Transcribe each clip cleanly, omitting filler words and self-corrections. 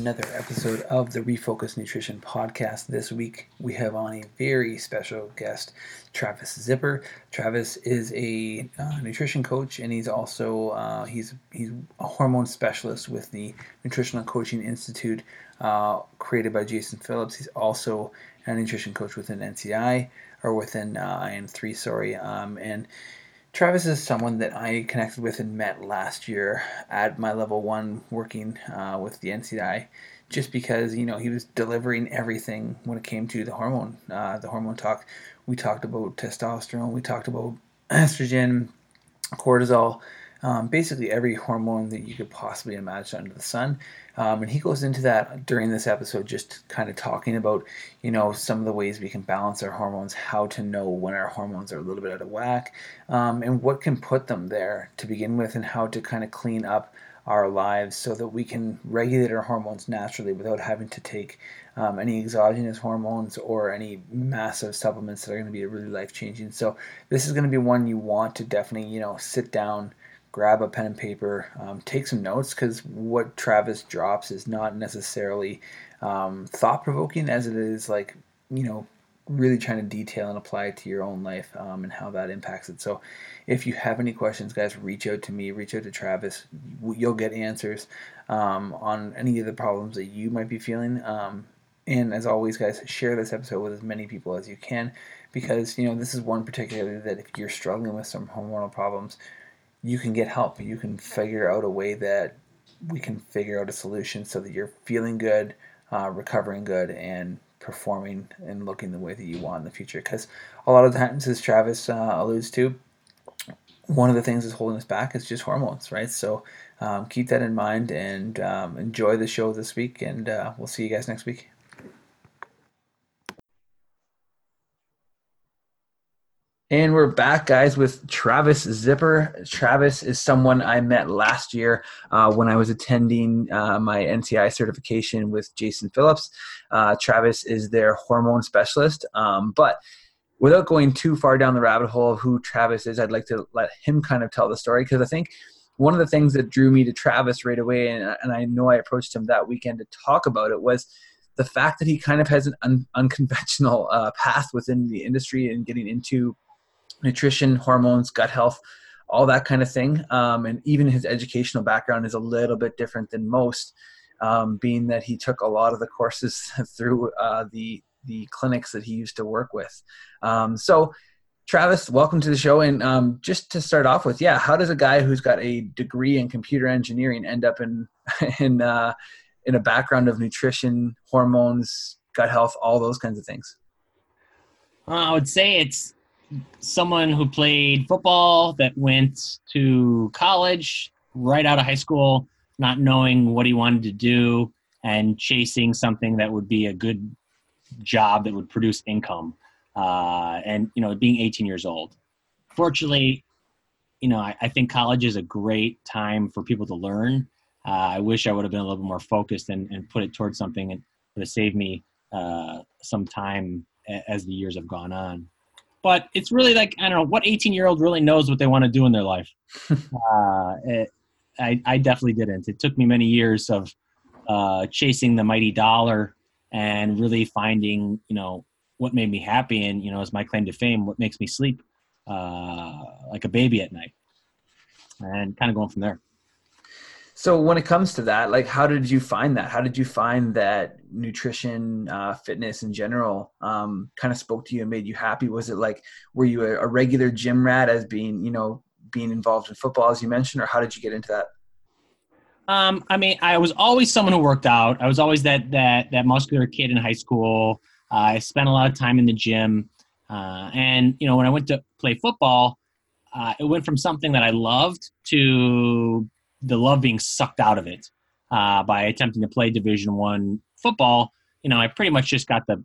another episode of the Refocus Nutrition Podcast. This week we have on a very special guest, Travis Zipper. Travis is a nutrition coach, and he's also he's a hormone specialist with the Nutritional Coaching Institute, created by Jason Phillips. He's also a nutrition coach within NCI, or within IN3, sorry, and Travis is someone that I connected with and met last year at my level one working with the NCI, just because, you know, he was delivering everything when it came to the hormone talk. We talked about testosterone, we talked about estrogen, cortisol, basically every hormone that you could possibly imagine under the sun. And he goes into that during this episode, just kind of talking about, you know, some of the ways we can balance our hormones, how to know when our hormones are a little bit out of whack, and what can put them there to begin with, and how to kind of clean up our lives so that we can regulate our hormones naturally without having to take any exogenous hormones or any massive supplements that are going to be really life-changing. So this is going to be one you want to definitely, you know, sit down, grab a pen and paper, take some notes, because what Travis drops is not necessarily thought-provoking as it is, like, you know, really trying to detail and apply it to your own life, and how that impacts it. So if you have any questions, guys, reach out to me, reach out to Travis. You'll get answers on any of the problems that you might be feeling. And as always, guys, share this episode with as many people as you can, because, you know, this is one particularly that if you're struggling with some hormonal problems, you can get help. You can figure out a way that we can figure out a solution so that you're feeling good, recovering good, and performing and looking the way that you want in the future. Because a lot of times, as Travis alludes to, one of the things that's holding us back is just hormones, right? So keep that in mind, and enjoy the show this week, and we'll see you guys next week. And we're back, guys, with Travis Zipper. Travis is someone I met last year when I was attending my NCI certification with Jason Phillips. Travis is their hormone specialist. But without going too far down the rabbit hole of who Travis is, I'd like to let him kind of tell the story, because I think one of the things that drew me to Travis right away, and I know I approached him that weekend to talk about it, was the fact that he kind of has an unconventional path within the industry and getting into nutrition, hormones, gut health, all that kind of thing. And even his educational background is a little bit different than most, being that he took a lot of the courses through the clinics that he used to work with. So Travis, welcome to the show. And just to start off with, how does a guy who's got a degree in computer engineering end up in a background of nutrition, hormones, gut health, all those kinds of things? I would say it's someone who played football that went to college right out of high school, not knowing what he wanted to do and chasing something that would be a good job that would produce income. And, you know, being 18 years old. Fortunately, you know, I think college is a great time for people to learn. I wish I would have been a little bit more focused and put it towards something, and would have saved me some time as the years have gone on. But it's really like, I don't know, what 18-year-old really knows what they want to do in their life? I definitely didn't. It took me many years of chasing the mighty dollar and really finding, you know, what made me happy and, you know, as my claim to fame, what makes me sleep like a baby at night, and kind of going from there. So when it comes to that, like, how did you find that? How did you find that nutrition, fitness in general, kind of spoke to you and made you happy? Was it like, were you a regular gym rat as being, you know, being involved in football, as you mentioned, or how did you get into that? I mean, I was always someone who worked out. I was always that muscular kid in high school. I spent a lot of time in the gym. And, you know, when I went to play football, it went from something that I loved to the love being sucked out of it by attempting to play Division I football. You know, I pretty much just got the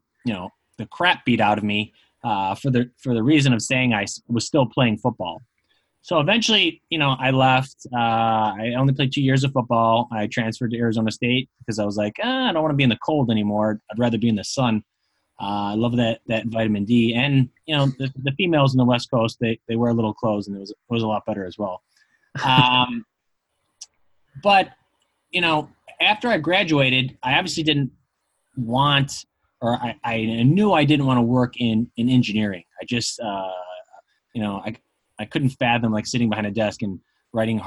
crap beat out of me for the reason of saying I was still playing football. So eventually, you know, I left. I only played 2 years of football. I transferred to Arizona State because I was like, I don't want to be in the cold anymore. I'd rather be in the sun. I love that vitamin D. And, you know, the females in the West Coast, they wear little clothes, and it was a lot better as well. But, you know, after I graduated, I obviously didn't want, or I knew I didn't want to work in engineering. I just, I couldn't fathom like sitting behind a desk and writing,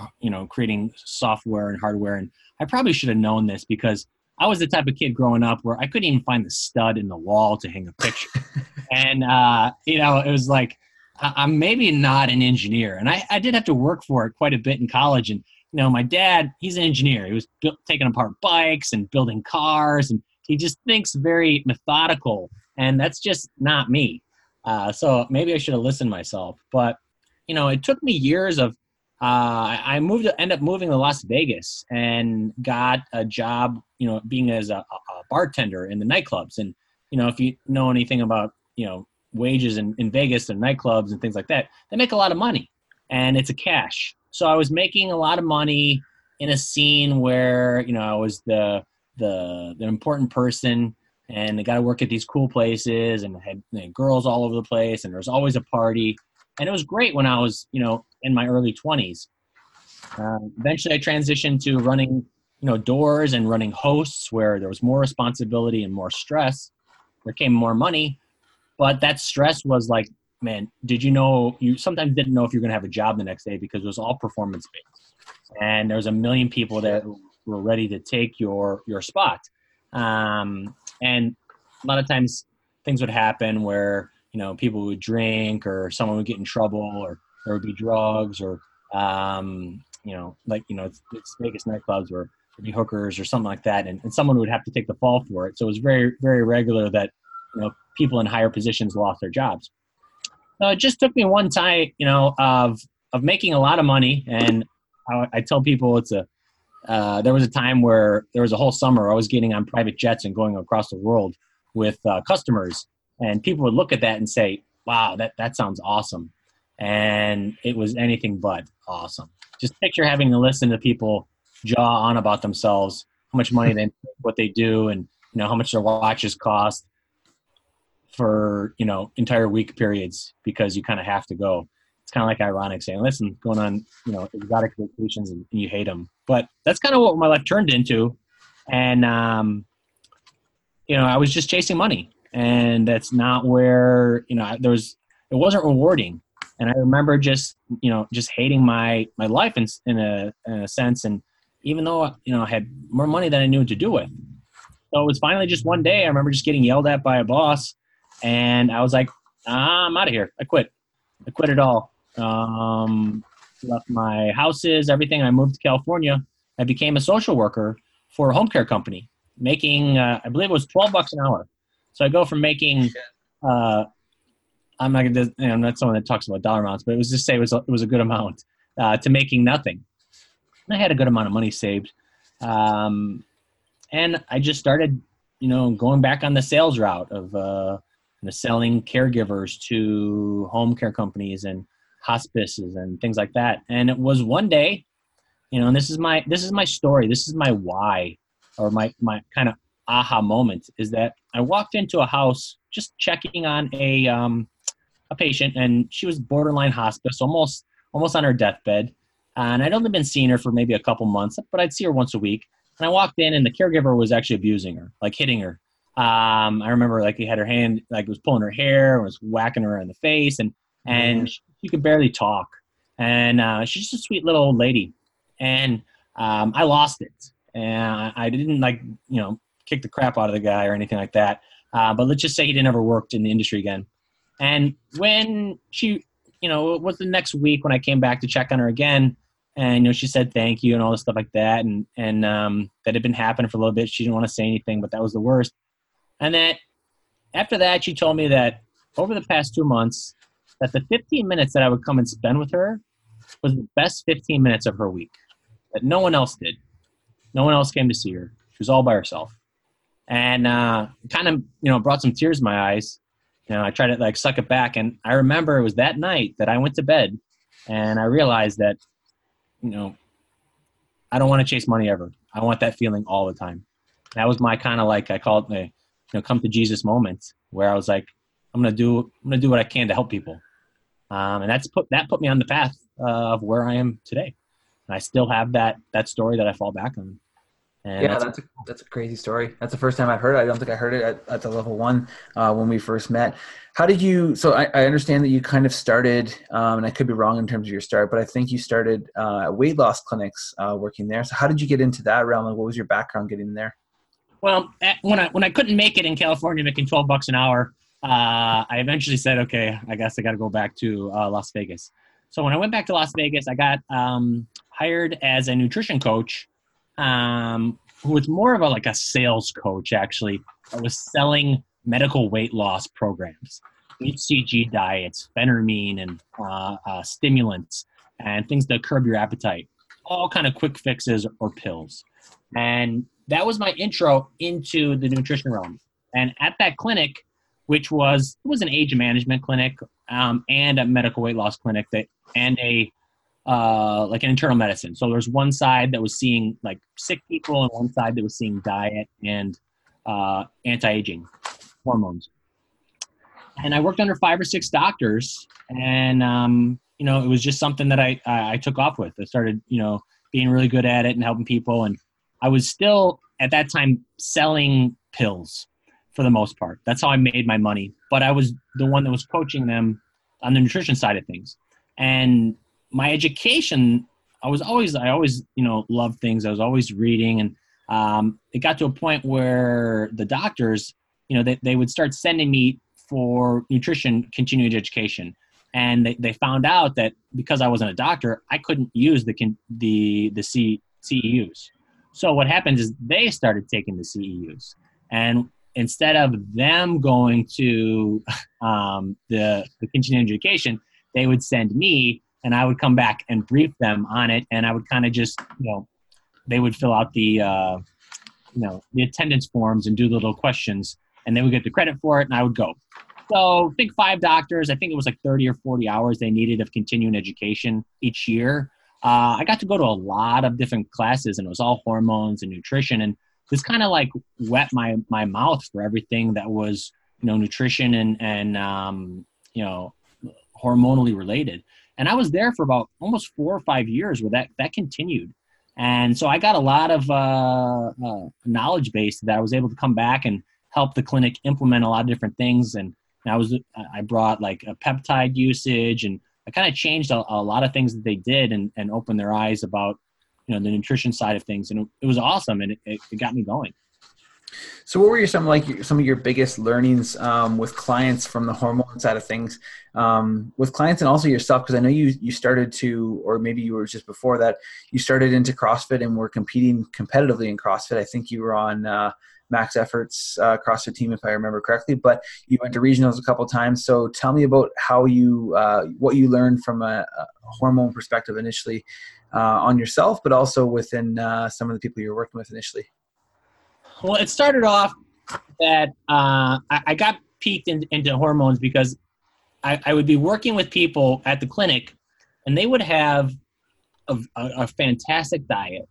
creating software and hardware. And I probably should have known this because I was the type of kid growing up where I couldn't even find the stud in the wall to hang a picture. And, it was like, I'm maybe not an engineer. And I did have to work for it quite a bit in college. And, my dad, he's an engineer. He was taking apart bikes and building cars. And he just thinks very methodical. And that's just not me. So maybe I should have listened myself. But, it took me years of, I ended up moving to Las Vegas and got a job, being as a bartender in the nightclubs. And, if you know anything about, wages in Vegas and nightclubs and things like that, they make a lot of money and it's a cash. So I was making a lot of money in a scene where, I was the important person and I got to work at these cool places and had girls all over the place and there was always a party. And it was great when I was, in my early 20s. Eventually I transitioned to running, doors and running hosts where there was more responsibility and more stress. There came more money. But that stress was like, man, did you know you sometimes didn't know if you're going to have a job the next day because it was all performance-based. And there was a million people that were ready to take your spot. And a lot of times things would happen where, people would drink or someone would get in trouble or there would be drugs or, it's Vegas nightclubs where there'd be hookers or something like that. And someone would have to take the fall for it. So it was very, very regular that, people in higher positions lost their jobs. So it just took me one time, of making a lot of money. And I tell people it's there was a time where there was a whole summer I was getting on private jets and going across the world with customers. And people would look at that and say, wow, that sounds awesome. And it was anything but awesome. Just picture having to listen to people jaw on about themselves, how much money they make, what they do, and how much their watches cost. For entire week periods because you kind of have to go. It's kind of like ironic saying, "Listen, going on exotic vacations and you hate them." But that's kind of what my life turned into, and I was just chasing money, and that's not where it wasn't rewarding, and I remember just hating my life in a sense, and even though I had more money than I knew what to do with, so it was finally just one day I remember just getting yelled at by a boss. And I was like, I'm out of here. I quit it all. Left my houses, everything. I moved to California. I became a social worker for a home care company, making, I believe it was $12 an hour. So I go from making, I'm not someone that talks about dollar amounts, but it was a good amount to making nothing. And I had a good amount of money saved. And I just started, going back on the sales route of, selling caregivers to home care companies and hospices and things like that. And it was one day, and this is my story. This is my why, or my kind of aha moment, is that I walked into a house just checking on a patient, and she was borderline hospice, almost on her deathbed. And I'd only been seeing her for maybe a couple months, but I'd see her once a week. And I walked in and the caregiver was actually abusing her, like hitting her. I remember like he had her hand, like was pulling her hair and was whacking her in the face and she could barely talk. And she's just a sweet little old lady. And I lost it. And I didn't kick the crap out of the guy or anything like that. But let's just say he never worked in the industry again. And when she, it was the next week when I came back to check on her again. And, she said thank you and all this stuff like that. And that had been happening for a little bit. She didn't want to say anything, but that was the worst. And then after that, she told me that over the past 2 months, that the 15 minutes that I would come and spend with her was the best 15 minutes of her week, that no one else did. No one else came to see her. She was all by herself. And brought some tears to my eyes. I tried to suck it back. And I remember it was that night that I went to bed and I realized that, I don't want to chase money ever. I want that feeling all the time. That was my kind of I call it a come to Jesus moment, where I was like, I'm going to do what I can to help people. And that put me on the path of where I am today. And I still have that story that I fall back on. And yeah, that's a crazy story. That's the first time I've heard it. I don't think I heard it at the level one when we first met. How did you, so I understand that you kind of started, and I could be wrong in terms of your start, but I think you started weight loss clinics working there. So how did you get into that realm? Like, what was your background getting there? Well, when I couldn't make it in California making $12 an hour, I eventually said, okay, I guess I got to go back to Las Vegas. So when I went back to Las Vegas, I got hired as a nutrition coach. Who was more of a sales coach, actually. I was selling medical weight loss programs, HCG diets, phentermine, and stimulants, and things that curb your appetite, all kind of quick fixes or pills. And that was my intro into the nutrition realm. And at that clinic, which was an age management clinic and a medical weight loss clinic and an internal medicine. So there's one side that was seeing sick people and one side that was seeing diet and anti-aging hormones. And I worked under 5 or 6 doctors, and it was just something that I took off with. I started, being really good at it and helping people. And I was still at that time selling pills for the most part. That's how I made my money. But I was the one that was coaching them on the nutrition side of things. And my education, I always loved things. I was always reading, and it got to a point where the doctors, they would start sending me for nutrition continuing education, and they found out that because I wasn't a doctor, I couldn't use the CEUs. So what happens is they started taking the CEUs, and instead of them going to the continuing education, they would send me. And I would come back and brief them on it, and I would kind of just, they would fill out the, the attendance forms and do the little questions, and they would get the credit for it, and I would go. So I think 5 doctors, I think it was 30 or 40 hours they needed of continuing education each year. I got to go to a lot of different classes, and it was all hormones and nutrition, and this kind of wet my mouth for everything that was, nutrition and hormonally related. And I was there for about almost 4 or 5 years where that continued. And so I got a lot of knowledge base that I was able to come back and help the clinic implement a lot of different things. And I brought a peptide usage, and I kind of changed a lot of things that they did and opened their eyes about, the nutrition side of things. And it was awesome, and it got me going. So what were some of your biggest learnings with clients from the hormone side of things, with clients and also yourself? Because I know you started to, or maybe you were just before that, you started into CrossFit and were competing competitively in CrossFit. I think you were on Max Effort's CrossFit team, if I remember correctly, but you went to regionals a couple of times. So tell me about how you, what you learned from a hormone perspective initially on yourself, but also within some of the people you're working with initially. Well, it started off that I got peaked into hormones because I would be working with people at the clinic, and they would have a fantastic diet,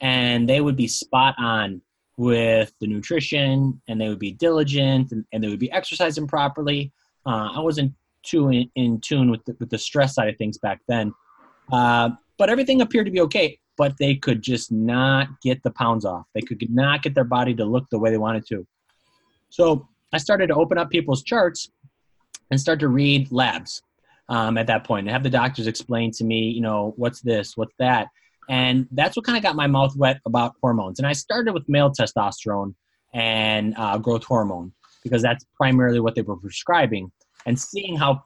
and they would be spot on with the nutrition, and they would be diligent, and they would be exercising properly. I wasn't too in tune with the stress side of things back then, but everything appeared to be okay. But they could just not get the pounds off. They could not get their body to look the way they wanted to. So I started to open up people's charts and start to read labs at that point, and have the doctors explain to me, what's this, what's that. And that's what kind of got my mouth wet about hormones. And I started with male testosterone and growth hormone, because that's primarily what they were prescribing, and seeing how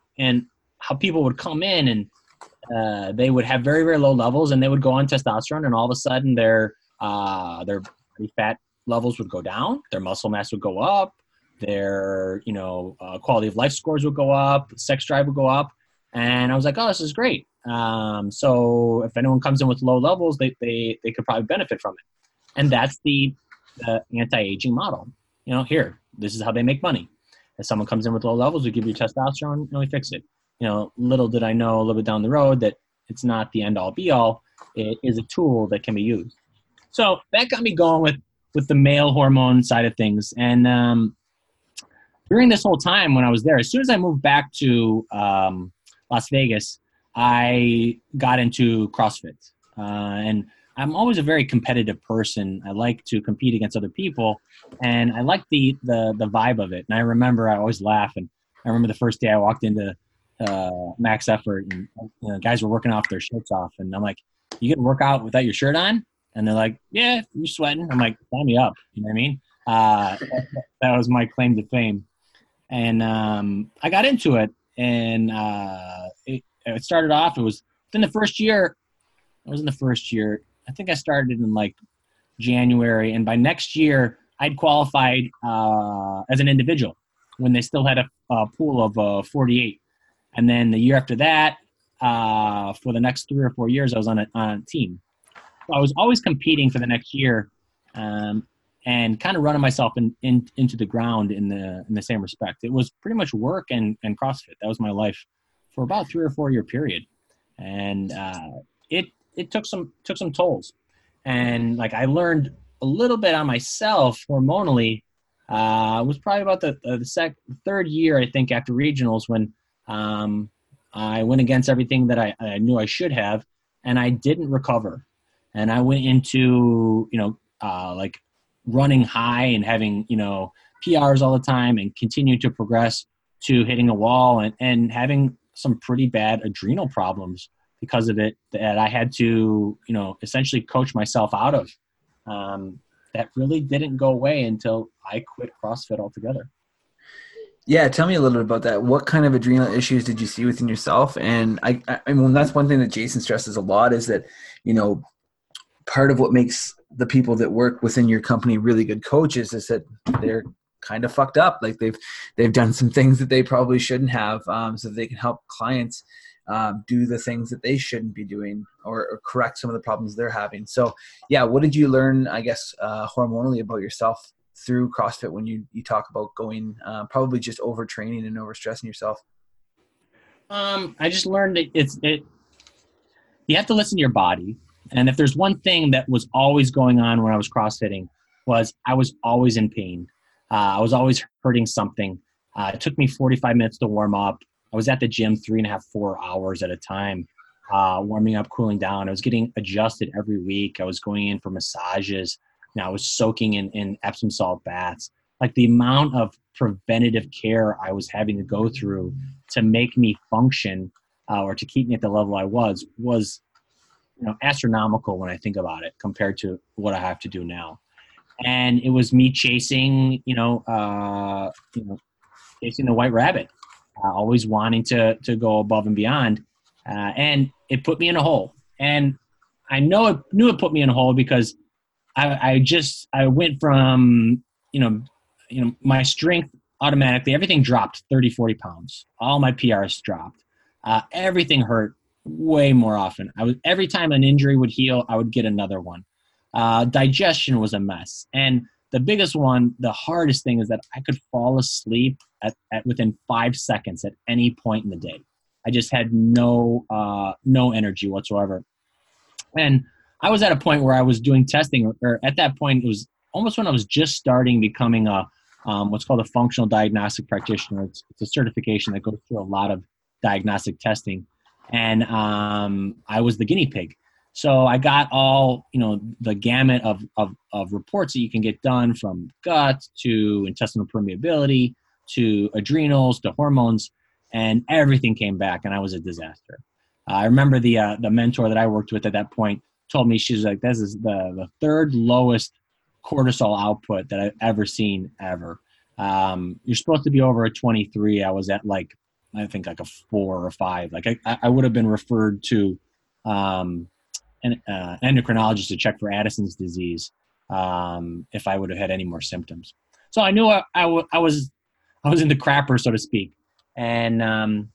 people would come in and they would have very, very low levels, and they would go on testosterone, and all of a sudden their body fat levels would go down, their muscle mass would go up, their quality of life scores would go up, sex drive would go up, and I was like, oh, this is great. So if anyone comes in with low levels, they could probably benefit from it, and that's the anti-aging model. Here, this is how they make money. If someone comes in with low levels, we give you testosterone, and we fix it. Little did I know a little bit down the road that it's not the end all be all. It is a tool that can be used. So that got me going with the male hormone side of things. And during this whole time when I was there, as soon as I moved back to Las Vegas, I got into CrossFit. And I'm always a very competitive person. I like to compete against other people, and I like the vibe of it. And I remember, I always laugh, and I remember the first day I walked into Max Effort, and guys were working off their shirts off, and I'm like, "You gonna work out without your shirt on?" And they're like, "Yeah, you're sweating." I'm like, "Sign me up." You know what I mean? That was my claim to fame. And I got into it, and it started off. It was in the first year. I was in the first year. I think I started in like January, and by next year, I'd qualified as an individual when they still had a pool of 48. And then the year after that, for the next 3 or 4 years, I was on a team. So I was always competing for the next year, and kind of running myself into the ground in the same respect. It was pretty much work and CrossFit. That was my life for about 3 or 4 year period, and it took some tolls. And like, I learned a little bit on myself hormonally. It was probably about the third year, I think, after regionals, when I went against everything that I knew I should have, and I didn't recover. And I went into, like running high and having, PRs all the time, and continued to progress to hitting a wall and having some pretty bad adrenal problems because of it, that I had to, essentially coach myself out of. That really didn't go away until I quit CrossFit altogether. Yeah. Tell me a little bit about that. What kind of adrenal issues did you see within yourself? And I mean, that's one thing that Jason stresses a lot, is that, part of what makes the people that work within your company really good coaches is that they're kind of fucked up. Like they've done some things that they probably shouldn't have, so that they can help clients do the things that they shouldn't be doing, or correct some of the problems they're having. So yeah, what did you learn, I guess, hormonally about yourself through CrossFit when you talk about going probably just overtraining and overstressing yourself? I just learned that you have to listen to your body. And if there's one thing that was always going on when I was CrossFitting, was I was always in pain. I was always hurting something. It took me 45 minutes to warm up. I was at the gym 3.5, 4 hours at a time, warming up, cooling down. I was getting adjusted every week. I was going in for massages. Now I was soaking in Epsom salt baths. Like, the amount of preventative care I was having to go through to make me function or to keep me at the level I was astronomical when I think about it, compared to what I have to do now. And it was me chasing, chasing the white rabbit, always wanting to go above and beyond. And it put me in a hole. And I knew it put me in a hole, because I went from, my strength automatically, everything dropped 30, 40 pounds. All my PRs dropped. Everything hurt way more often. Every time an injury would heal, I would get another one. Digestion was a mess. And the biggest one, the hardest thing, is that I could fall asleep at within 5 seconds at any point in the day. I just had no energy whatsoever. And I was at a point where I was doing testing, or at that point, it was almost when I was just starting becoming a what's called a functional diagnostic practitioner. It's a certification that goes through a lot of diagnostic testing. And I was the guinea pig. So I got all, the gamut of reports that you can get done, from gut to intestinal permeability to adrenals to hormones, and everything came back, and I was a disaster. I remember the mentor that I worked with at that point told me, she was like, this is the third lowest cortisol output that I've ever seen, ever. You're supposed to be over a 23. I was at like a 4 or 5. Like I would have been referred to an endocrinologist to check for Addison's disease if I would have had any more symptoms. So I knew I was in the crapper, so to speak. And I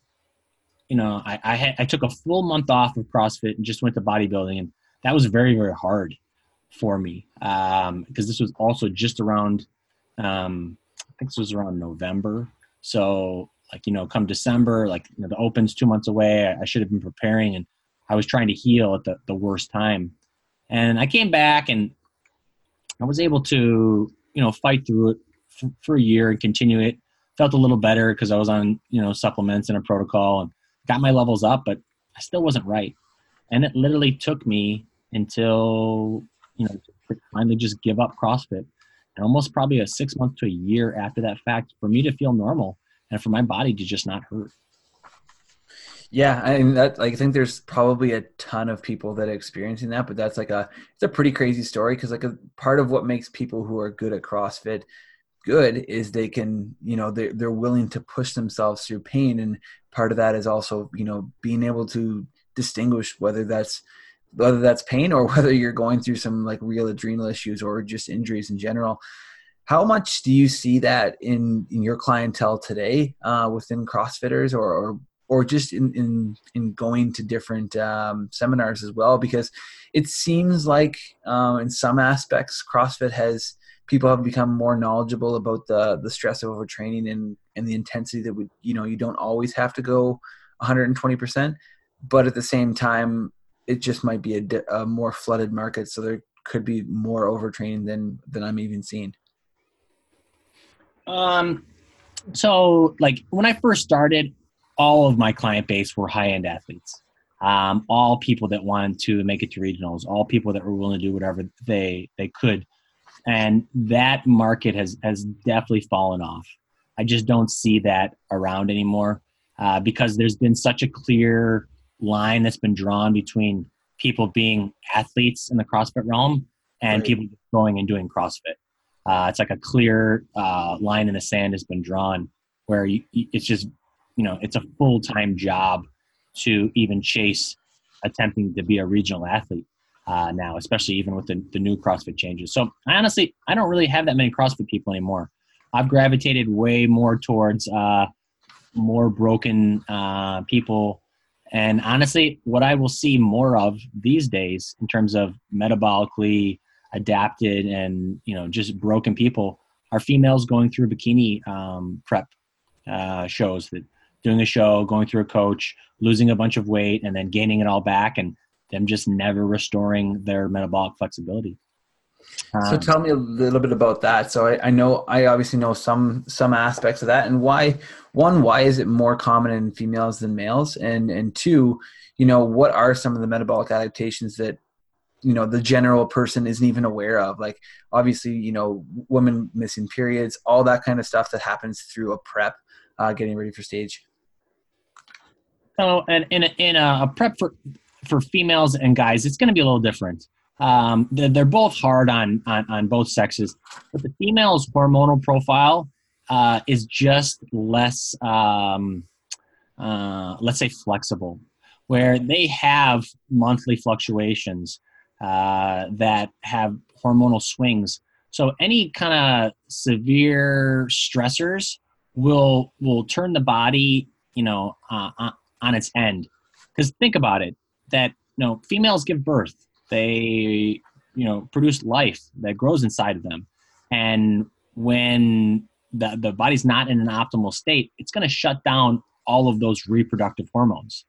took a full month off of CrossFit and just went to bodybuilding, and that was very, very hard for me because this was also just around I think this was around November. So come December, the Open's 2 months away. I should have been preparing, and I was trying to heal at the worst time. And I came back, and I was able to, fight through it for a year and continue it. Felt a little better because I was on, supplements and a protocol, and got my levels up, but I still wasn't right. And it literally took me until, you know, finally just give up CrossFit. And almost probably a 6 month to a year after that fact for me to feel normal and for my body to just not hurt. Yeah, I mean, I think there's probably a ton of people that are experiencing that, but that's like it's a pretty crazy story, because like a part of what makes people who are good at CrossFit good is they can, you know, they're willing to push themselves through pain, and part of that is also, you know, being able to distinguish whether that's pain or whether you're going through some like real adrenal issues or just injuries in general. How much do you see that in your clientele today within CrossFitters or just in going to different seminars as well? Because it seems like in some aspects, CrossFit people have become more knowledgeable about the stress of overtraining and the intensity that we, you know, you don't always have to go 120%, but at the same time, it just might be a more flooded market. So there could be more overtraining than I'm even seeing. So like when I first started, all of my client base were high-end athletes, all people that wanted to make it to regionals, all people that were willing to do whatever they could. And that market has definitely fallen off. I just don't see that around anymore because there's been such a clear line that's been drawn between people being athletes in the CrossFit realm and people going and doing CrossFit. It's like a clear line in the sand has been drawn where it's just, you know, it's a full-time job to even chase attempting to be a regional athlete now, especially even with the new CrossFit changes. So I don't really have that many CrossFit people anymore. I've gravitated way more towards more broken people. And honestly, what I will see more of these days in terms of metabolically adapted and, you know, just broken people are females going through bikini prep shows, that doing a show, going through a coach, losing a bunch of weight, and then gaining it all back, and them just never restoring their metabolic flexibility. So tell me a little bit about that. So I obviously know some aspects of that, and why is it more common in females than males? And two, you know, what are some of the metabolic adaptations that, you know, the general person isn't even aware of? Like obviously, you know, women missing periods, all that kind of stuff that happens through a prep, getting ready for stage. So and in a prep for females and guys, it's going to be a little different. They're both hard on both sexes, but the female's hormonal profile is just less, let's say, flexible, where they have monthly fluctuations that have hormonal swings. So any kind of severe stressors will turn the body, you know, on its end. Because think about it, that, you know, females give birth. They, you know, produce life that grows inside of them. And when the body's not in an optimal state, it's going to shut down all of those reproductive hormones.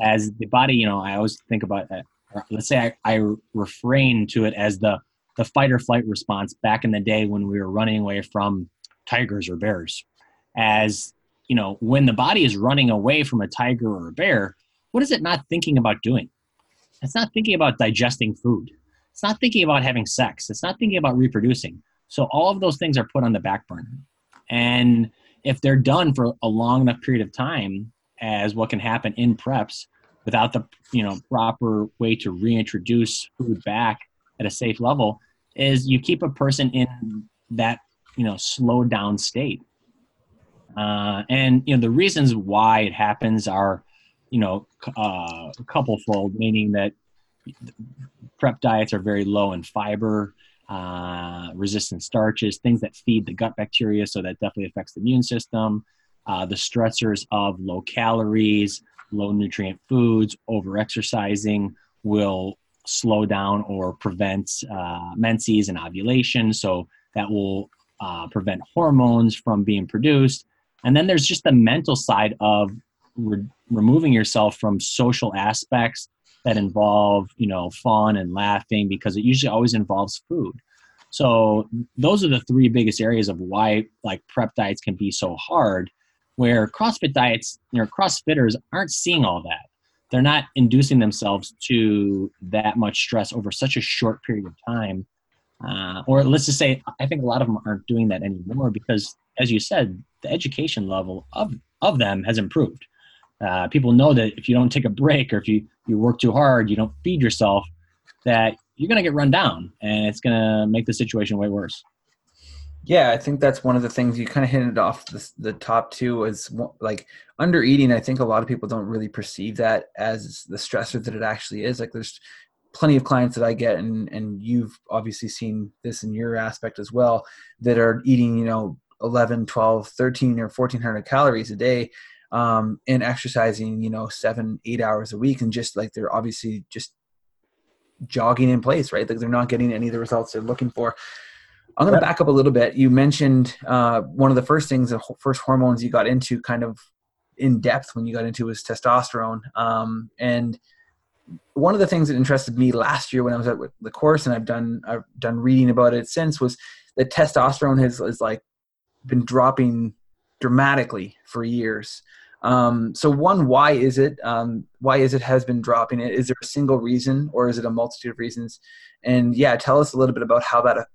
As the body, you know, I always think about that. Let's say I refrain to it as the fight or flight response back in the day when we were running away from tigers or bears. As, you know, when the body is running away from a tiger or a bear, what is it not thinking about doing? It's not thinking about digesting food. It's not thinking about having sex. It's not thinking about reproducing. So all of those things are put on the back burner. And if they're done for a long enough period of time, as what can happen in preps, without the, you know, proper way to reintroduce food back at a safe level, is you keep a person in that, you know, slowed down state. And, you know, the reasons why it happens are, you know, a couple fold, meaning that prep diets are very low in fiber, resistant starches, things that feed the gut bacteria. So that definitely affects the immune system. The stressors of low calories, low nutrient foods, over-exercising will slow down or prevent menses and ovulation. So that will prevent hormones from being produced. And then there's just the mental side of removing yourself from social aspects that involve, you know, fun and laughing, because it usually always involves food. So those are the three biggest areas of why like prep diets can be so hard, where CrossFit diets, you know, CrossFitters aren't seeing all that. they're not inducing themselves to that much stress over such a short period of time. Or let's just say, I think a lot of them aren't doing that anymore because, as you said, the education level of them has improved. People know that if you don't take a break or if you work too hard, you don't feed yourself, that you're going to get run down and it's going to make the situation way worse. Yeah, I think that's one of the things you kind of hinted off the top two is like under eating. I think a lot of people don't really perceive that as the stressor that it actually is. Like there's plenty of clients that I get, and you've obviously seen this in your aspect as well, that are eating, 11, 12, 13 or 1400 calories a day, and exercising, 7-8 hours a week. And just like, they're obviously just jogging in place, right? Like they're not getting any of the results they're looking for. I'm going to back up a little bit. You mentioned one of the first things, the first hormones you got into kind of in depth when you got into was testosterone. And one of the things that interested me last year when I was at the course, and I've done reading about it since, was that testosterone has like been dropping dramatically for years. So one, why is it has been dropping it? Is there a single reason or is it a multitude of reasons? And yeah, tell us a little bit about how that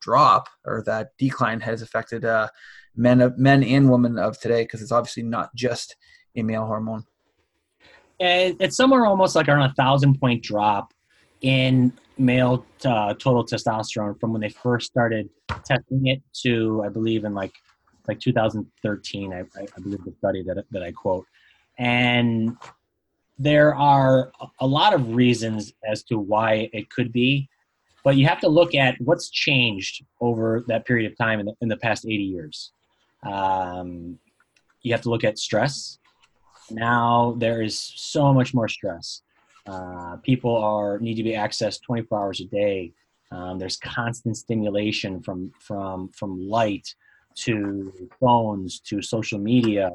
drop or that decline has affected men and women of today, because it's obviously not just a male hormone. It's somewhere almost like around 1,000-point drop in male total testosterone from when they first started testing it to, I believe, in like 2013, I believe the study that I quote. And there are a lot of reasons as to why it could be, but you have to look at what's changed over that period of time in the past 80 years. You have to look at stress. Now there is so much more stress. People need to be accessed 24 hours a day. There's constant stimulation from light to phones to social media.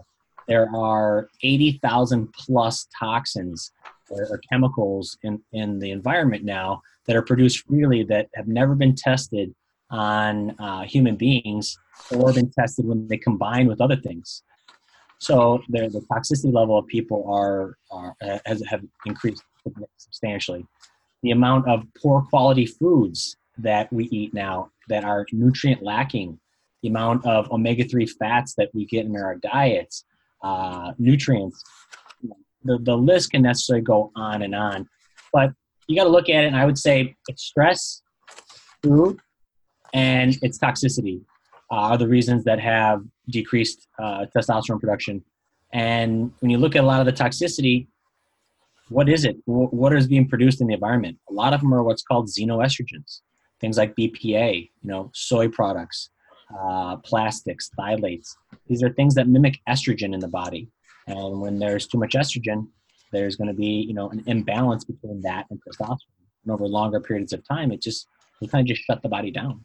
There are 80,000 plus toxins or chemicals in the environment now that are produced freely that have never been tested on human beings or been tested when they combine with other things. So the toxicity level of people have increased substantially. The amount of poor quality foods that we eat now that are nutrient lacking, the amount of omega-3 fats that we get in our diets, nutrients, the list can necessarily go on and on. But you got to look at it, and I would say it's stress, food, and it's toxicity are the reasons that have decreased testosterone production. And when you look at a lot of the toxicity, what is it? What is being produced in the environment? A lot of them are what's called xenoestrogens, things like BPA, soy products, plastics, phthalates. These are things that mimic estrogen in the body. And when there's too much estrogen, there's going to be, an imbalance between that and testosterone. And over longer periods of time, we kind of shut the body down.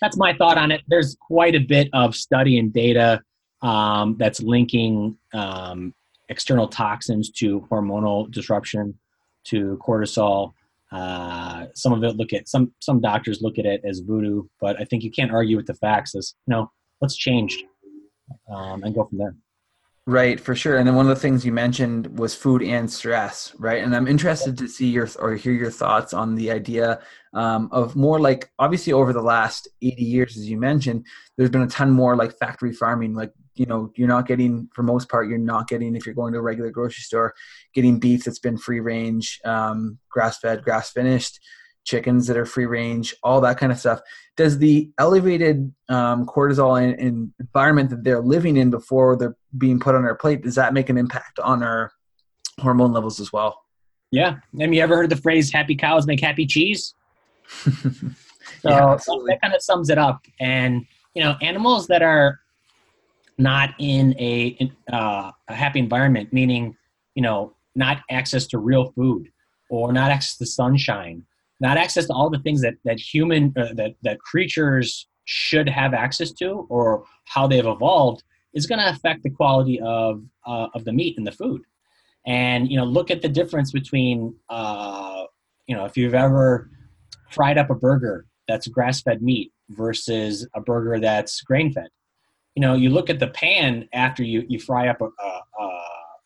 That's my thought on it. There's quite a bit of study and data that's linking external toxins to hormonal disruption, to cortisol. Some of it some doctors look at it as voodoo, but I think you can't argue with the facts as, what's changed and go from there. Right, for sure. And then one of the things you mentioned was food and stress, right? And I'm interested to see hear your thoughts on the idea of more like, obviously over the last 80 years, as you mentioned, there's been a ton more like factory farming, like, you're not getting, for most part, if you're going to a regular grocery store, getting beef that's been free range, grass-fed, grass-finished, chickens that are free range, all that kind of stuff. Does the elevated cortisol and environment that they're living in before they're being put on our plate, does that make an impact on our hormone levels as well? Yeah. Have you ever heard the phrase, happy cows make happy cheese? So that kind of sums it up. And, animals that are not in a happy environment, meaning, not access to real food or not access to sunshine, not access to all the things that creatures should have access to, or how they've evolved, is going to affect the quality of the meat and the food. And look at the difference between if you've ever fried up a burger that's grass-fed meat versus a burger that's grain-fed. You look at the pan after you fry up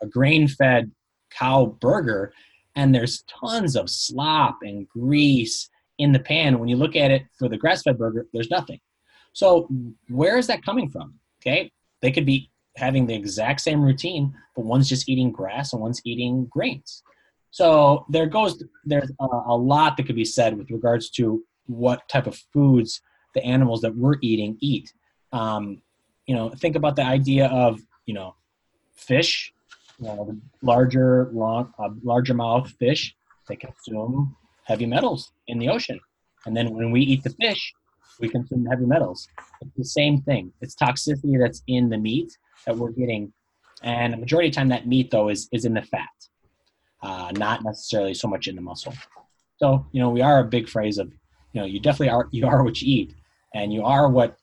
a a grain-fed cow burger, and there's tons of slop and grease in the pan. When you look at it for the grass-fed burger, there's nothing. So where is that coming from? Okay, they could be having the exact same routine, but one's just eating grass and one's eating grains. So there's a lot that could be said with regards to what type of foods the animals that we're eating eat. Think about the idea of, fish, larger mouth fish, they consume heavy metals in the ocean. And then when we eat the fish, we consume heavy metals. It's the same thing. It's toxicity that's in the meat that we're getting. And the majority of the time that meat, though, is in the fat, not necessarily so much in the muscle. So, we are a big phrase of, you definitely are, you are what you eat, and you are what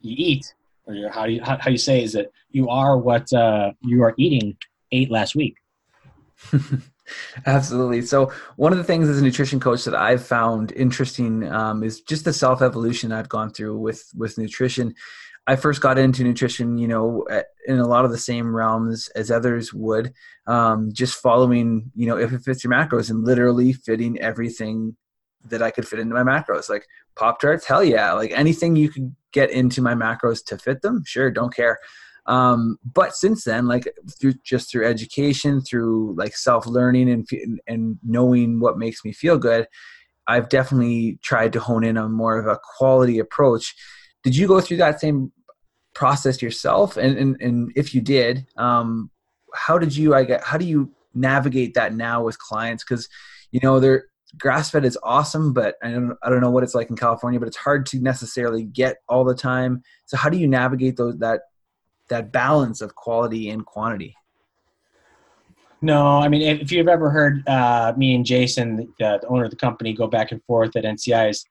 you eat, or how you say is that you are what you are eating ate last week. Absolutely. So one of the things as a nutrition coach that I've found interesting is just the self-evolution I've gone through with nutrition. I first got into nutrition, in a lot of the same realms as others would, just following, if it fits your macros and literally fitting everything that I could fit into my macros. Like Pop-Tarts, hell yeah. Like anything you could get into my macros to fit them, sure, don't care. But since then, through education, through self-learning and knowing what makes me feel good, I've definitely tried to hone in on more of a quality approach. Did you go through that same process yourself? And if you did, how do you navigate that now with clients? Cause they're grass-fed is awesome, but I don't know what it's like in California, but it's hard to necessarily get all the time. So how do you navigate that balance of quality and quantity? No, I mean, if you've ever heard me and Jason, the owner of the company, go back and forth at NCIs,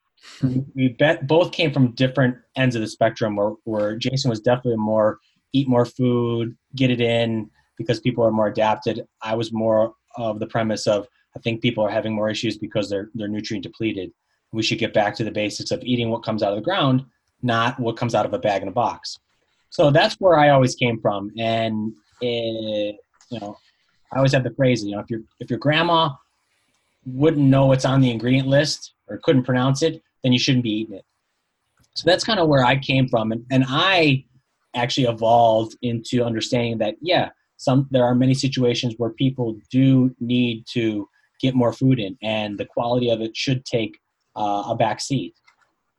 both came from different ends of the spectrum where Jason was definitely more eat more food, get it in because people are more adapted. I was more of the premise of, I think people are having more issues because they're nutrient depleted. We should get back to the basics of eating what comes out of the ground, not what comes out of a bag and a box. So that's where I always came from, and I always have the phrase, if your grandma wouldn't know what's on the ingredient list or couldn't pronounce it, then you shouldn't be eating it. So that's kind of where I came from, and I actually evolved into understanding that there are many situations where people do need to get more food in, and the quality of it should take a back seat.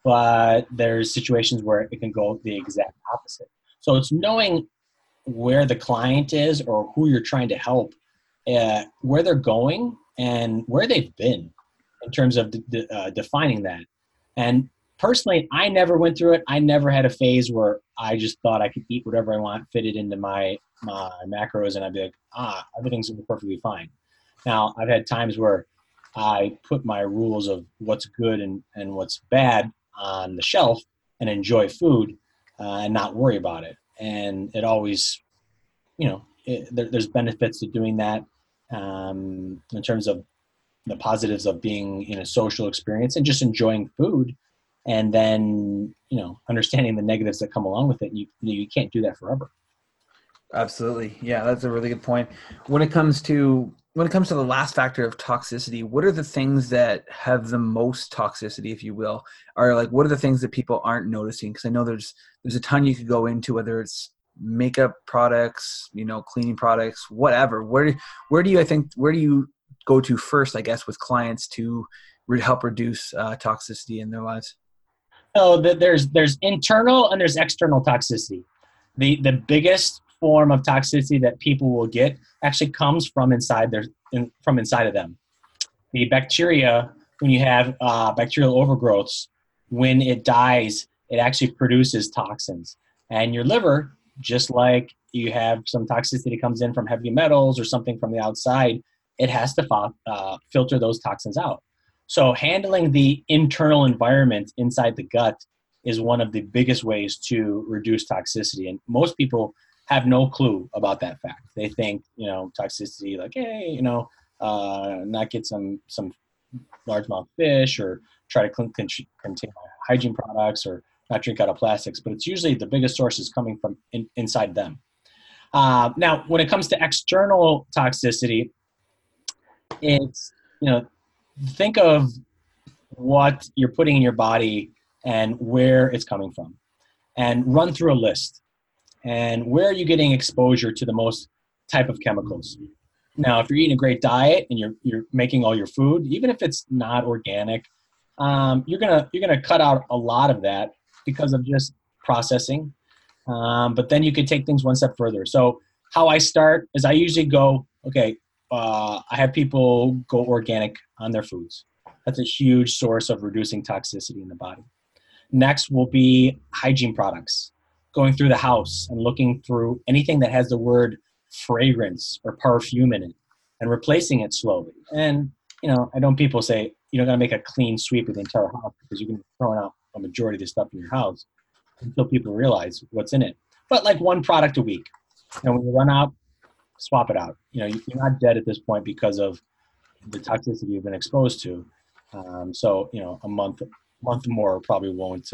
But there's situations where it can go the exact opposite. So it's knowing where the client is or who you're trying to help, where they're going and where they've been in terms of defining that. And personally, I never went through it. I never had a phase where I just thought I could eat whatever I want, fit it into my macros, and I'd be like, everything's perfectly fine. Now, I've had times where I put my rules of what's good and what's bad on the shelf and enjoy food and not worry about it. And it always, there's benefits to doing that in terms of the positives of being in a social experience and just enjoying food, and then, understanding the negatives that come along with it. You can't do that forever. Absolutely. Yeah, that's a really good point. When it comes to the last factor of toxicity, what are the things that have the most toxicity, if you will, or what are the things that people aren't noticing? Because I know there's a ton you could go into, whether it's makeup products, cleaning products, whatever. Where do you go to first, I guess, with clients to help reduce toxicity in their lives? So there's internal and there's external toxicity. The biggest form of toxicity that people will get actually comes from inside of them. The bacteria, when you have bacterial overgrowths, when it dies, it actually produces toxins. And your liver, just like you have some toxicity comes in from heavy metals or something from the outside, it has to filter those toxins out. So handling the internal environment inside the gut is one of the biggest ways to reduce toxicity. And most people have no clue about that fact. They think, toxicity, not get some largemouth fish or try to contain hygiene products or not drink out of plastics. But it's usually the biggest source is coming from inside them. Now, when it comes to external toxicity, it's, you know, think of what you're putting in your body and where it's coming from, and run through a list. And where are you getting exposure to the most type of chemicals? Now, if you're eating a great diet and you're making all your food, even if it's not organic, you're gonna cut out a lot of that because of just processing. But then you could take things one step further. So how I start is I usually go, okay, I have people go organic on their foods. That's a huge source of reducing toxicity in the body. Next will be hygiene products. Going through the house and looking through anything that has the word fragrance or perfume in it and replacing it slowly. And, you know, I know people say, you're not going to make a clean sweep of the entire house because you're going to be throwing out a majority of the stuff in your house until people realize what's in it. But like one product a week. And when you run out, swap it out. You know, you're not dead at this point because of the toxicity you've been exposed to. So, you know, a month more probably won't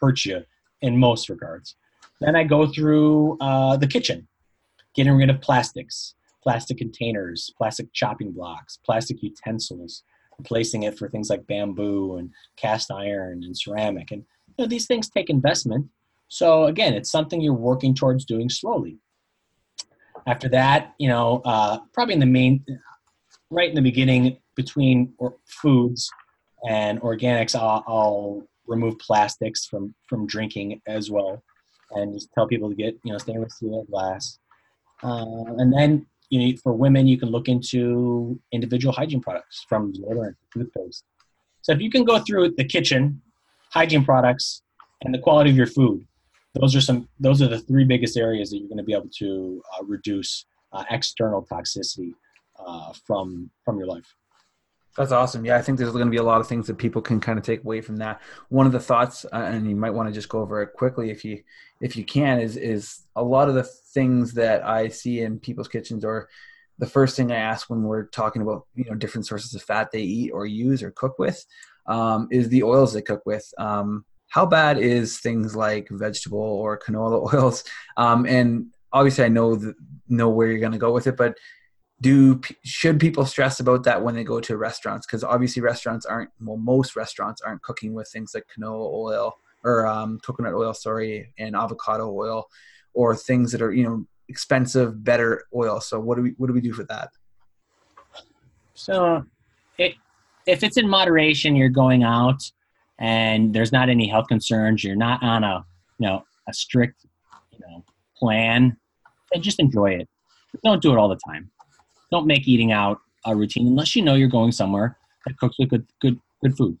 hurt you in most regards. Then I go through the kitchen, getting rid of plastics, plastic containers, plastic chopping blocks, plastic utensils, replacing it for things like bamboo and cast iron and ceramic. And you know, these things take investment. So again, it's something you're working towards doing slowly. After that, you know, probably right in the beginning between foods and organics, I'll remove plastics from drinking as well, and just tell people to get, you know, stainless steel glass. And then, you know, for women, you can look into individual hygiene products, from deodorant to toothpaste. So if you can go through the kitchen, hygiene products, and the quality of your food, those are the three biggest areas that you're going to be able to reduce external toxicity from your life. That's awesome. Yeah, I think there's going to be a lot of things that people can kind of take away from that. One of the thoughts, and you might want to just go over it quickly if you can, is a lot of the things that I see in people's kitchens, or the first thing I ask when we're talking about, you know, different sources of fat they eat or use or cook with, is the oils they cook with. How bad is things like vegetable or canola oils? And obviously I know where you're going to go with it, but should people stress about that when they go to restaurants? Because obviously most restaurants aren't cooking with things like canola oil or coconut oil, and avocado oil, or things that are, you know, expensive, better oil. So what do we do for that? So if it's in moderation, you're going out and there's not any health concerns, you're not on a strict, plan, then just enjoy it. Don't do it all the time. Don't make eating out a routine unless you know you're going somewhere that cooks with good food.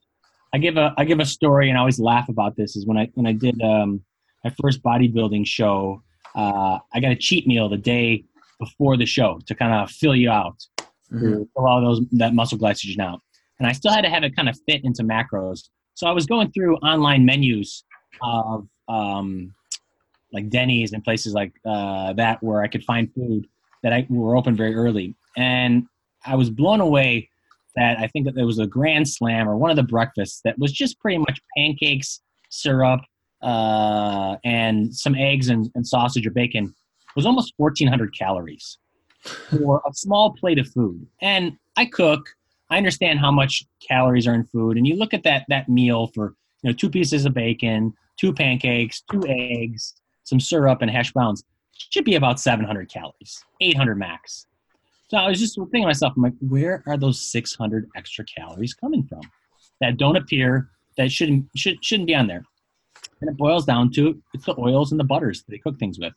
I give a story, and I always laugh about this, is when I did my first bodybuilding show, I got a cheat meal the day before the show to kind of fill you out, to fill all that muscle glycogen out. And I still had to have it kind of fit into macros. So I was going through online menus of like Denny's and places like that where I could find food that were open very early. And I was blown away that I think that there was a Grand Slam or one of the breakfasts that was just pretty much pancakes, syrup, and some eggs and sausage or bacon. It was almost 1,400 calories for a small plate of food. And I cook. I understand how much calories are in food. And you look at that meal for, you know, 2 pieces of bacon, 2 pancakes, 2 eggs, some syrup, and hash browns. Should be about 700 calories, 800 max. So I was just thinking to myself, I'm like, where are those 600 extra calories coming from that don't appear, that shouldn't be on there? And it boils down to, it's the oils and the butters that they cook things with.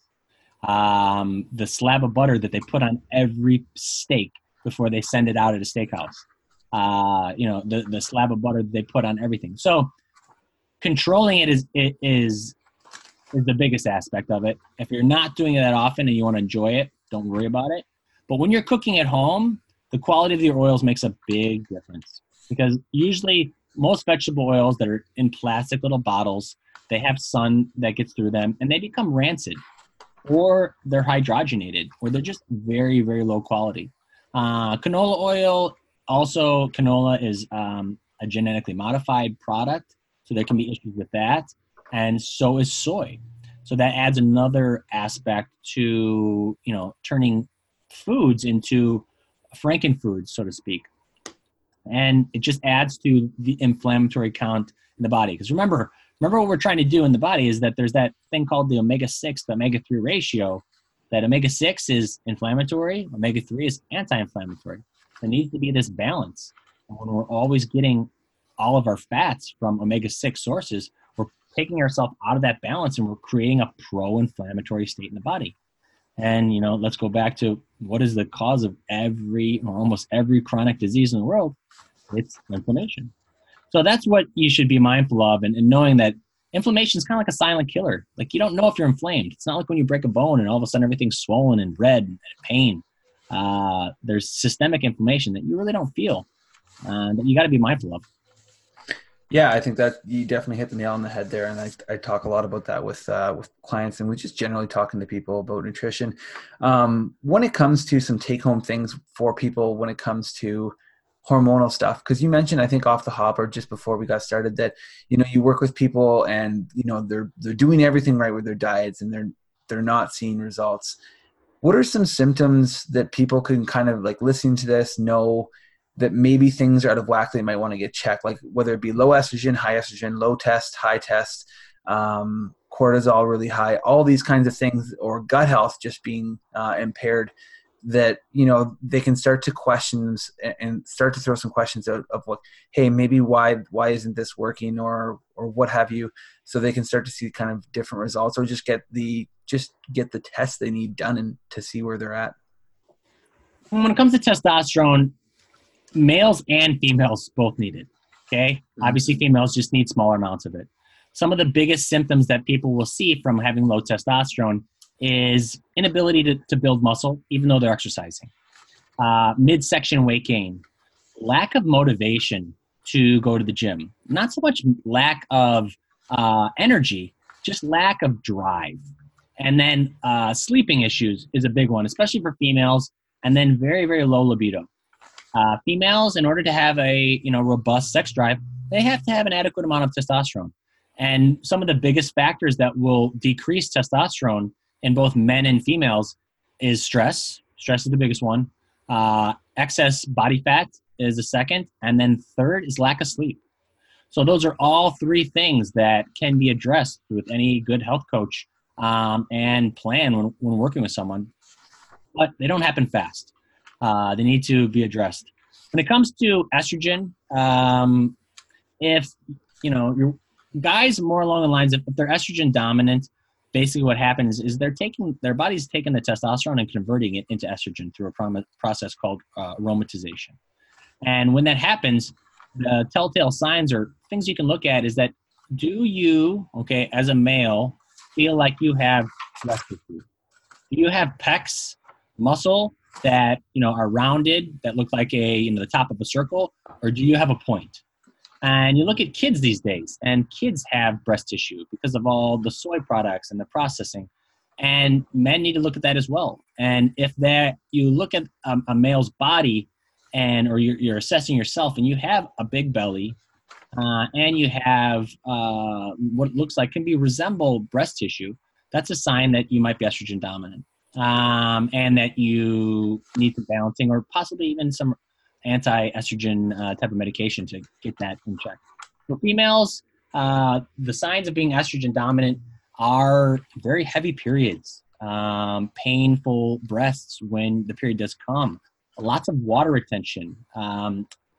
The slab of butter that they put on every steak before they send it out at a steakhouse. The slab of butter that they put on everything. So controlling it is the biggest aspect of it. If you're not doing it that often and you want to enjoy it, don't worry about it. But when you're cooking at home, the quality of your oils makes a big difference, because usually most vegetable oils that are in plastic little bottles, they have sun that gets through them and they become rancid, or they're hydrogenated, or they're just very, very low quality. Canola oil, also canola is a genetically modified product, so there can be issues with that. And so is soy. So that adds another aspect to, you know, turning foods into frankenfoods, so to speak. And it just adds to the inflammatory count in the body. Because remember what we're trying to do in the body is that there's that thing called the omega-6 to omega-3 ratio, that omega-6 is inflammatory, omega-3 is anti-inflammatory. There needs to be this balance. And when we're always getting all of our fats from omega-6 sources, we're taking ourselves out of that balance and we're creating a pro-inflammatory state in the body. And, you know, let's go back to what is the cause of every or almost every chronic disease in the world? It's inflammation. So that's what you should be mindful of, and knowing that inflammation is kind of like a silent killer. Like, you don't know if you're inflamed. It's not like when you break a bone and all of a sudden everything's swollen and red and pain. There's systemic inflammation that you really don't feel, that you got to be mindful of. Yeah, I think that you definitely hit the nail on the head there. And I talk a lot about that with clients, and we're just generally talking to people about nutrition. When it comes to some take-home things for people, when it comes to hormonal stuff, because you mentioned, I think off the hop or just before we got started, that, you know, you work with people and, you know, they're doing everything right with their diets and they're not seeing results. What are some symptoms that people can kind of, like, listening to this, know that maybe things are out of whack? They might want to get checked, like whether it be low estrogen, high estrogen, low test, high test, cortisol really high, all these kinds of things, or gut health just being impaired, that, you know, they can start to questions and start to throw some questions out of, like, hey, maybe why isn't this working, or what have you, so they can start to see kind of different results, or just get the test they need done and to see where they're at. When it comes to testosterone, males and females both need it. Okay. Obviously females just need smaller amounts of it. Some of the biggest symptoms that people will see from having low testosterone is inability to build muscle, even though they're exercising, midsection weight gain, lack of motivation to go to the gym, not so much lack of energy, just lack of drive. And then sleeping issues is a big one, especially for females, and then very, very low libido. Females, in order to have a, you know, robust sex drive, they have to have an adequate amount of testosterone. And some of the biggest factors that will decrease testosterone in both men and females is stress. Stress is the biggest one. Excess body fat is the second. And then third is lack of sleep. So those are all three things that can be addressed with any good health coach and plan when working with someone. But they don't happen fast. They need to be addressed. When it comes to estrogen, if, you know, your guys more along the lines of, if they're estrogen dominant, basically what happens is their body's taking the testosterone and converting it into estrogen through a process called aromatization. And when that happens, the telltale signs or things you can look at is that, do you, okay, as a male, feel like you have less food? Do you have pecs, muscle, that, you know, are rounded, that look like a, you know, the top of a circle, or do you have a point? And you look at kids these days, and kids have breast tissue because of all the soy products and the processing, and men need to look at that as well. And if that you look at a male's body, and or you're assessing yourself, and you have a big belly, and you have what looks like can be resemble breast tissue, that's a sign that you might be estrogen dominant. And that you need some balancing, or possibly even some anti-estrogen type of medication to get that in check. For females, the signs of being estrogen dominant are very heavy periods, painful breasts when the period does come, lots of water retention,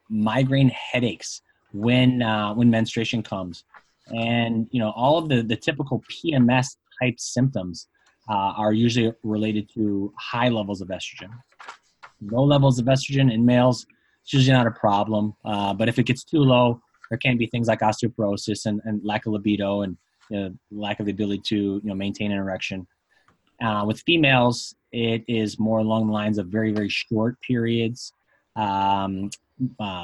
migraine headaches when menstruation comes, and, you know, all of the typical PMS type symptoms are usually related to high levels of estrogen. Low levels of estrogen in males, it's usually not a problem. But if it gets too low, there can be things like osteoporosis and lack of libido and, you know, lack of the ability to, you know, maintain an erection. With females, it is more along the lines of very, very short periods,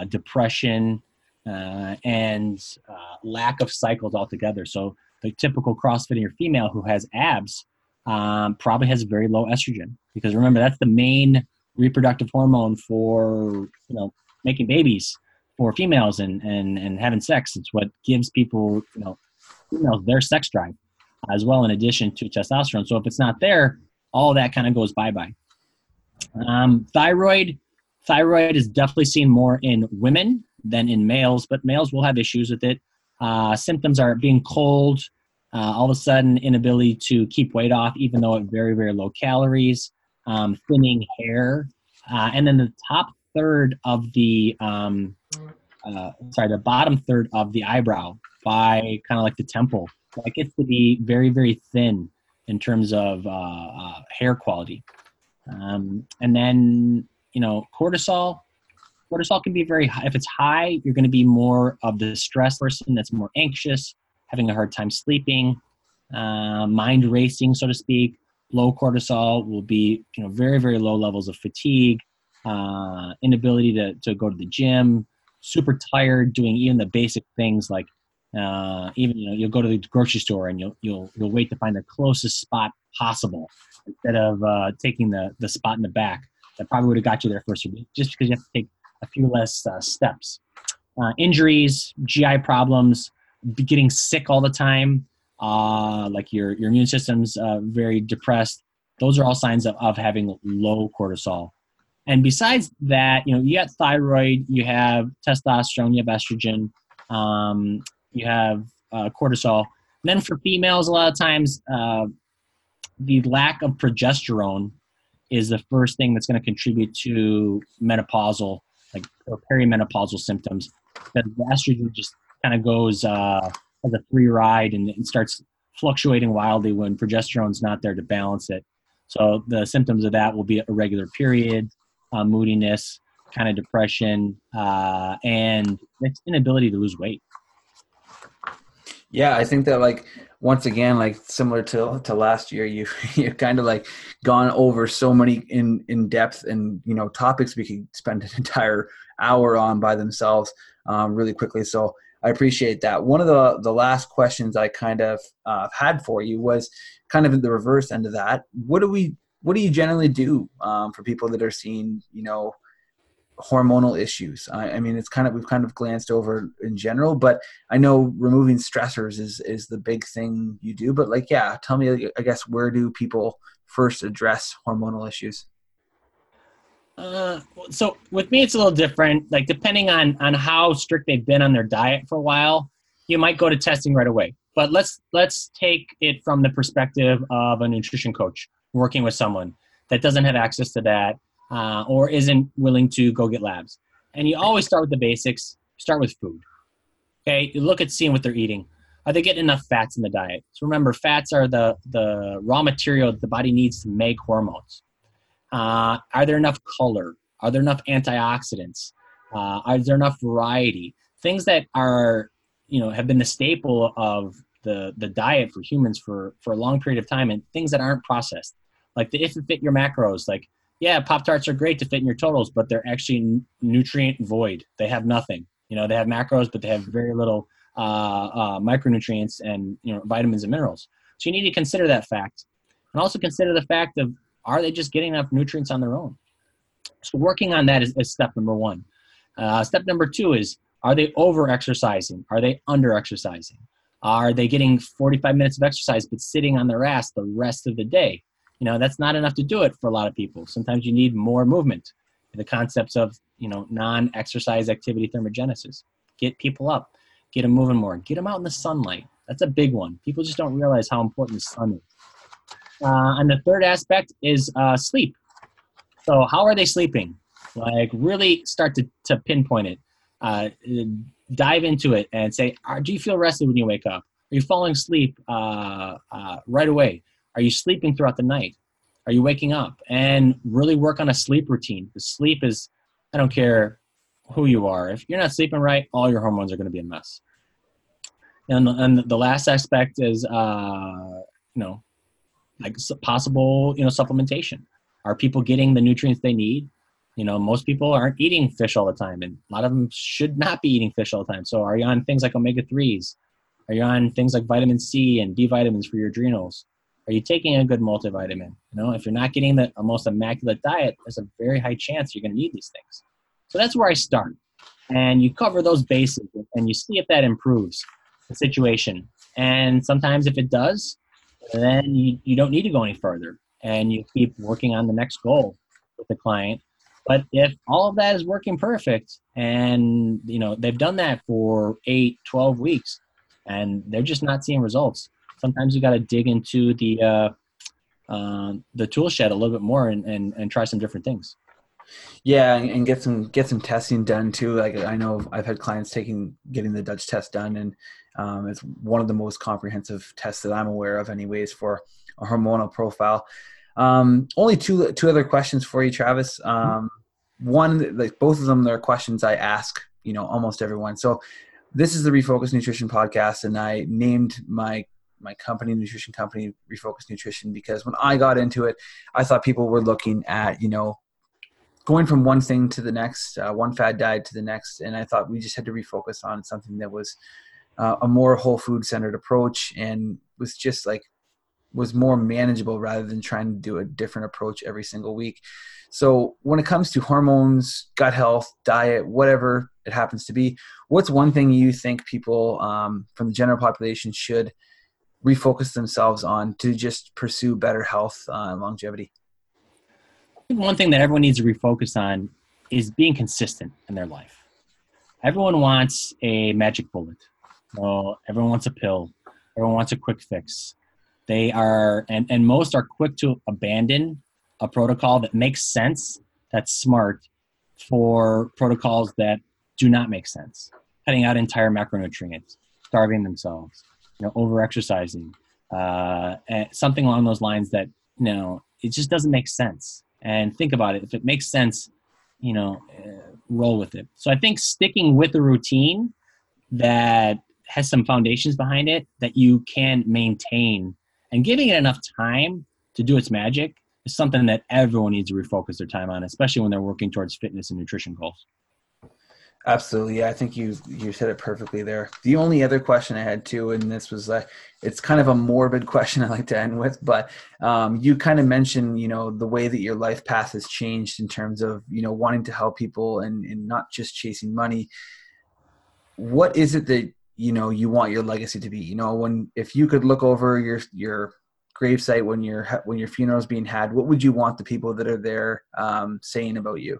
depression, and lack of cycles altogether. So the typical CrossFitter female who has abs probably has very low estrogen, because remember, that's the main reproductive hormone for, you know, making babies for females and having sex. It's what gives people, you know, females their sex drive. as well, in addition to testosterone. So if it's not there, all that kind of goes bye-bye. Thyroid is definitely seen more in women than in males, but males will have issues with it. Symptoms are being cold, all of a sudden inability to keep weight off, even though at very, very low calories, thinning hair. And then the top third of the bottom third of the eyebrow by kind of like the temple. It gets to be very, very thin in terms of hair quality. And then, cortisol. Cortisol can be very high. If it's high, you're going to be more of the stressed person that's more anxious, having a hard time sleeping, mind racing, so to speak. Low cortisol will be, very, very low levels of fatigue, inability to go to the gym, super tired doing even the basic things like you'll go to the grocery store and you'll wait to find the closest spot possible instead of taking the spot in the back that probably would have got you there first, just because you have to take a few less steps. Injuries, GI problems, getting sick all the time, like your immune system's very depressed. Those are all signs of having low cortisol. And besides that, you got thyroid, you have testosterone, you have estrogen, you have cortisol. And then for females, a lot of times the lack of progesterone is the first thing that's going to contribute to menopausal, like perimenopausal symptoms. That the estrogen just kind of goes as a free ride and starts fluctuating wildly when progesterone's not there to balance it. So the symptoms of that will be irregular periods, moodiness, kind of depression, and inability to lose weight. Yeah, I think that once again, similar to last year, you've kind of gone over so many in depth and, topics we could spend an entire hour on by themselves really quickly. So I appreciate that. One of the last questions I kind of had for you was kind of the reverse end of that. What do you generally do for people that are seeing, hormonal issues? I mean, we've kind of glanced over in general, but I know removing stressors is the big thing you do, but tell me, I guess, where do people first address hormonal issues? So with me, it's a little different, depending on how strict they've been on their diet for a while, you might go to testing right away, but let's take it from the perspective of a nutrition coach working with someone that doesn't have access to that, or isn't willing to go get labs. And you always start with the basics. Start with food. Okay, you look at seeing what they're eating. Are they getting enough fats in the diet? So remember, fats are the raw material that the body needs to make hormones. Are there enough color? Are there enough antioxidants? Are there enough variety? Things that are, have been the staple of the diet for humans for a long period of time, and things that aren't processed. Like the if it fit your macros, yeah, Pop-Tarts are great to fit in your totals, but they're actually nutrient void. They have nothing. They have macros, but they have very little micronutrients and vitamins and minerals. So you need to consider that fact, and also consider the fact of, are they just getting enough nutrients on their own? So working on that is step number one. Step number two is, are they over-exercising? Are they under-exercising? Are they getting 45 minutes of exercise but sitting on their ass the rest of the day? That's not enough to do it for a lot of people. Sometimes you need more movement. The concepts of, non-exercise activity thermogenesis. Get people up. Get them moving more. Get them out in the sunlight. That's a big one. People just don't realize how important the sun is. And the third aspect is sleep. So how are they sleeping? Really start to pinpoint it. Dive into it and say, do you feel rested when you wake up? Are you falling asleep right away? Are you sleeping throughout the night? Are you waking up? And really work on a sleep routine. The sleep is, I don't care who you are. If you're not sleeping right, all your hormones are going to be a mess. And the last aspect is, possible, supplementation. Are people getting the nutrients they need? Most people aren't eating fish all the time, and a lot of them should not be eating fish all the time. So are you on things like omega-3s? Are you on things like vitamin C and D vitamins for your adrenals? Are you taking a good multivitamin? If you're not getting the most immaculate diet, there's a very high chance you're going to need these things. So that's where I start. And you cover those bases, and you see if that improves the situation. And sometimes if it does, And then you don't need to go any further, and you keep working on the next goal with the client. But if all of that is working perfect, and they've done that for 8, 12 weeks, and they're just not seeing results, sometimes you got to dig into the tool shed a little bit more and try some different things. Yeah, and get some testing done too. Like, I know I've had clients getting the DUTCH test done, and it's one of the most comprehensive tests that I'm aware of, anyways, for a hormonal profile. Only two other questions for you, Travis. One, like, both of them, they're questions I ask, almost everyone. So this is the Refocus Nutrition Podcast, and I named my company, nutrition company, Refocus Nutrition, because when I got into it, I thought people were looking at, going from one thing to the next, one fad diet to the next. And I thought we just had to refocus on something that was a more whole food centered approach, and was just like, was more manageable rather than trying to do a different approach every single week. So when it comes to hormones, gut health, diet, whatever it happens to be, what's one thing you think people from the general population should refocus themselves on to just pursue better health and longevity? One thing that everyone needs to refocus on is being consistent in their life. Everyone wants a magic bullet. Well, everyone wants a pill. Everyone wants a quick fix. They are, and most are quick to abandon a protocol that makes sense, that's smart, for protocols that do not make sense. Cutting out entire macronutrients, starving themselves, over-exercising, something along those lines that, it just doesn't make sense. And think about it. If it makes sense, roll with it. So I think sticking with a routine that has some foundations behind it that you can maintain, and giving it enough time to do its magic, is something that everyone needs to refocus their time on, especially when they're working towards fitness and nutrition goals. Absolutely. Yeah, I think you said it perfectly there. The only other question I had too, and this was like, it's kind of a morbid question I like to end with, but you kind of mentioned, the way that your life path has changed in terms of, wanting to help people and not just chasing money. What is it that, you want your legacy to be? If you could look over your gravesite when your funeral is being had, what would you want the people that are there saying about you?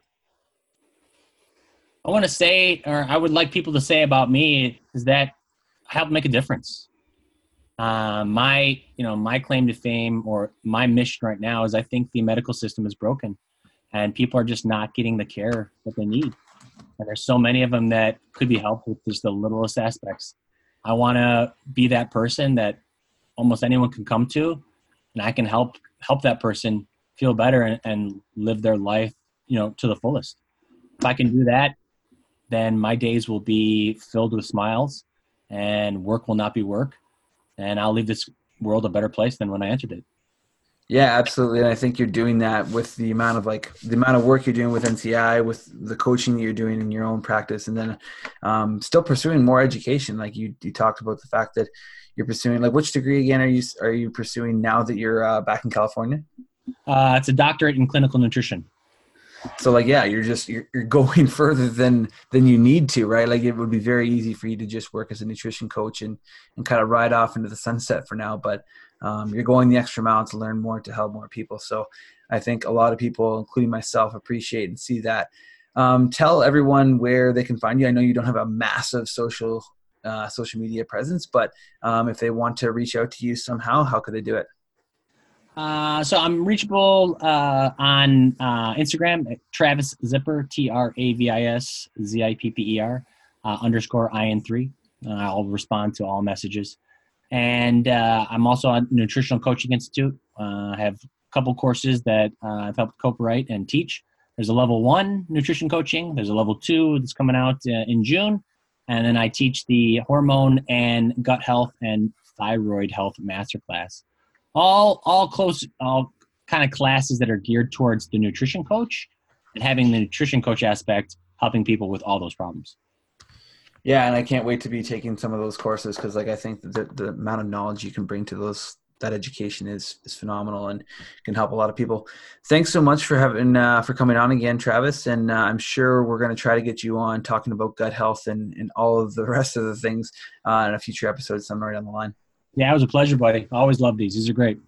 I want to say, or I would like people to say about me, is that I helped make a difference. My claim to fame, or my mission right now, is I think the medical system is broken, and people are just not getting the care that they need. And there's so many of them that could be helped with just the littlest aspects. I want to be that person that almost anyone can come to, and I can help that person feel better and live their life, to the fullest. If I can do that, then my days will be filled with smiles, and work will not be work, and I'll leave this world a better place than when I entered it. Yeah, absolutely. And I think you're doing that with the amount of work you're doing with NCI, with the coaching that you're doing in your own practice, and then still pursuing more education. Like you talked about the fact that you're pursuing, like, which degree again are you pursuing now that you're back in California? It's a doctorate in clinical nutrition. So you're going further than you need to, right? Like, it would be very easy for you to just work as a nutrition coach and kind of ride off into the sunset for now, but you're going the extra mile to learn more, to help more people. So I think a lot of people, including myself, appreciate and see that. Tell everyone where they can find you. I know you don't have a massive social media presence, but if they want to reach out to you somehow, how could they do it? So I'm reachable on Instagram at Travis Zipper, TravisZipper, _ IN3. I'll respond to all messages. And I'm also on Nutritional Coaching Institute. I have a couple courses that I've helped co-write and teach. There's a level 1 nutrition coaching. There's a level 2 that's coming out in June. And then I teach the hormone and gut health and thyroid health masterclass. All kind of classes that are geared towards the nutrition coach, and having the nutrition coach aspect, helping people with all those problems. Yeah. And I can't wait to be taking some of those courses, because I think that the amount of knowledge you can bring to that education is phenomenal, and can help a lot of people. Thanks so much for for coming on again, Travis. And I'm sure we're going to try to get you on talking about gut health and all of the rest of the things in a future episode somewhere down the line. Yeah, it was a pleasure, buddy. I always love these. These are great.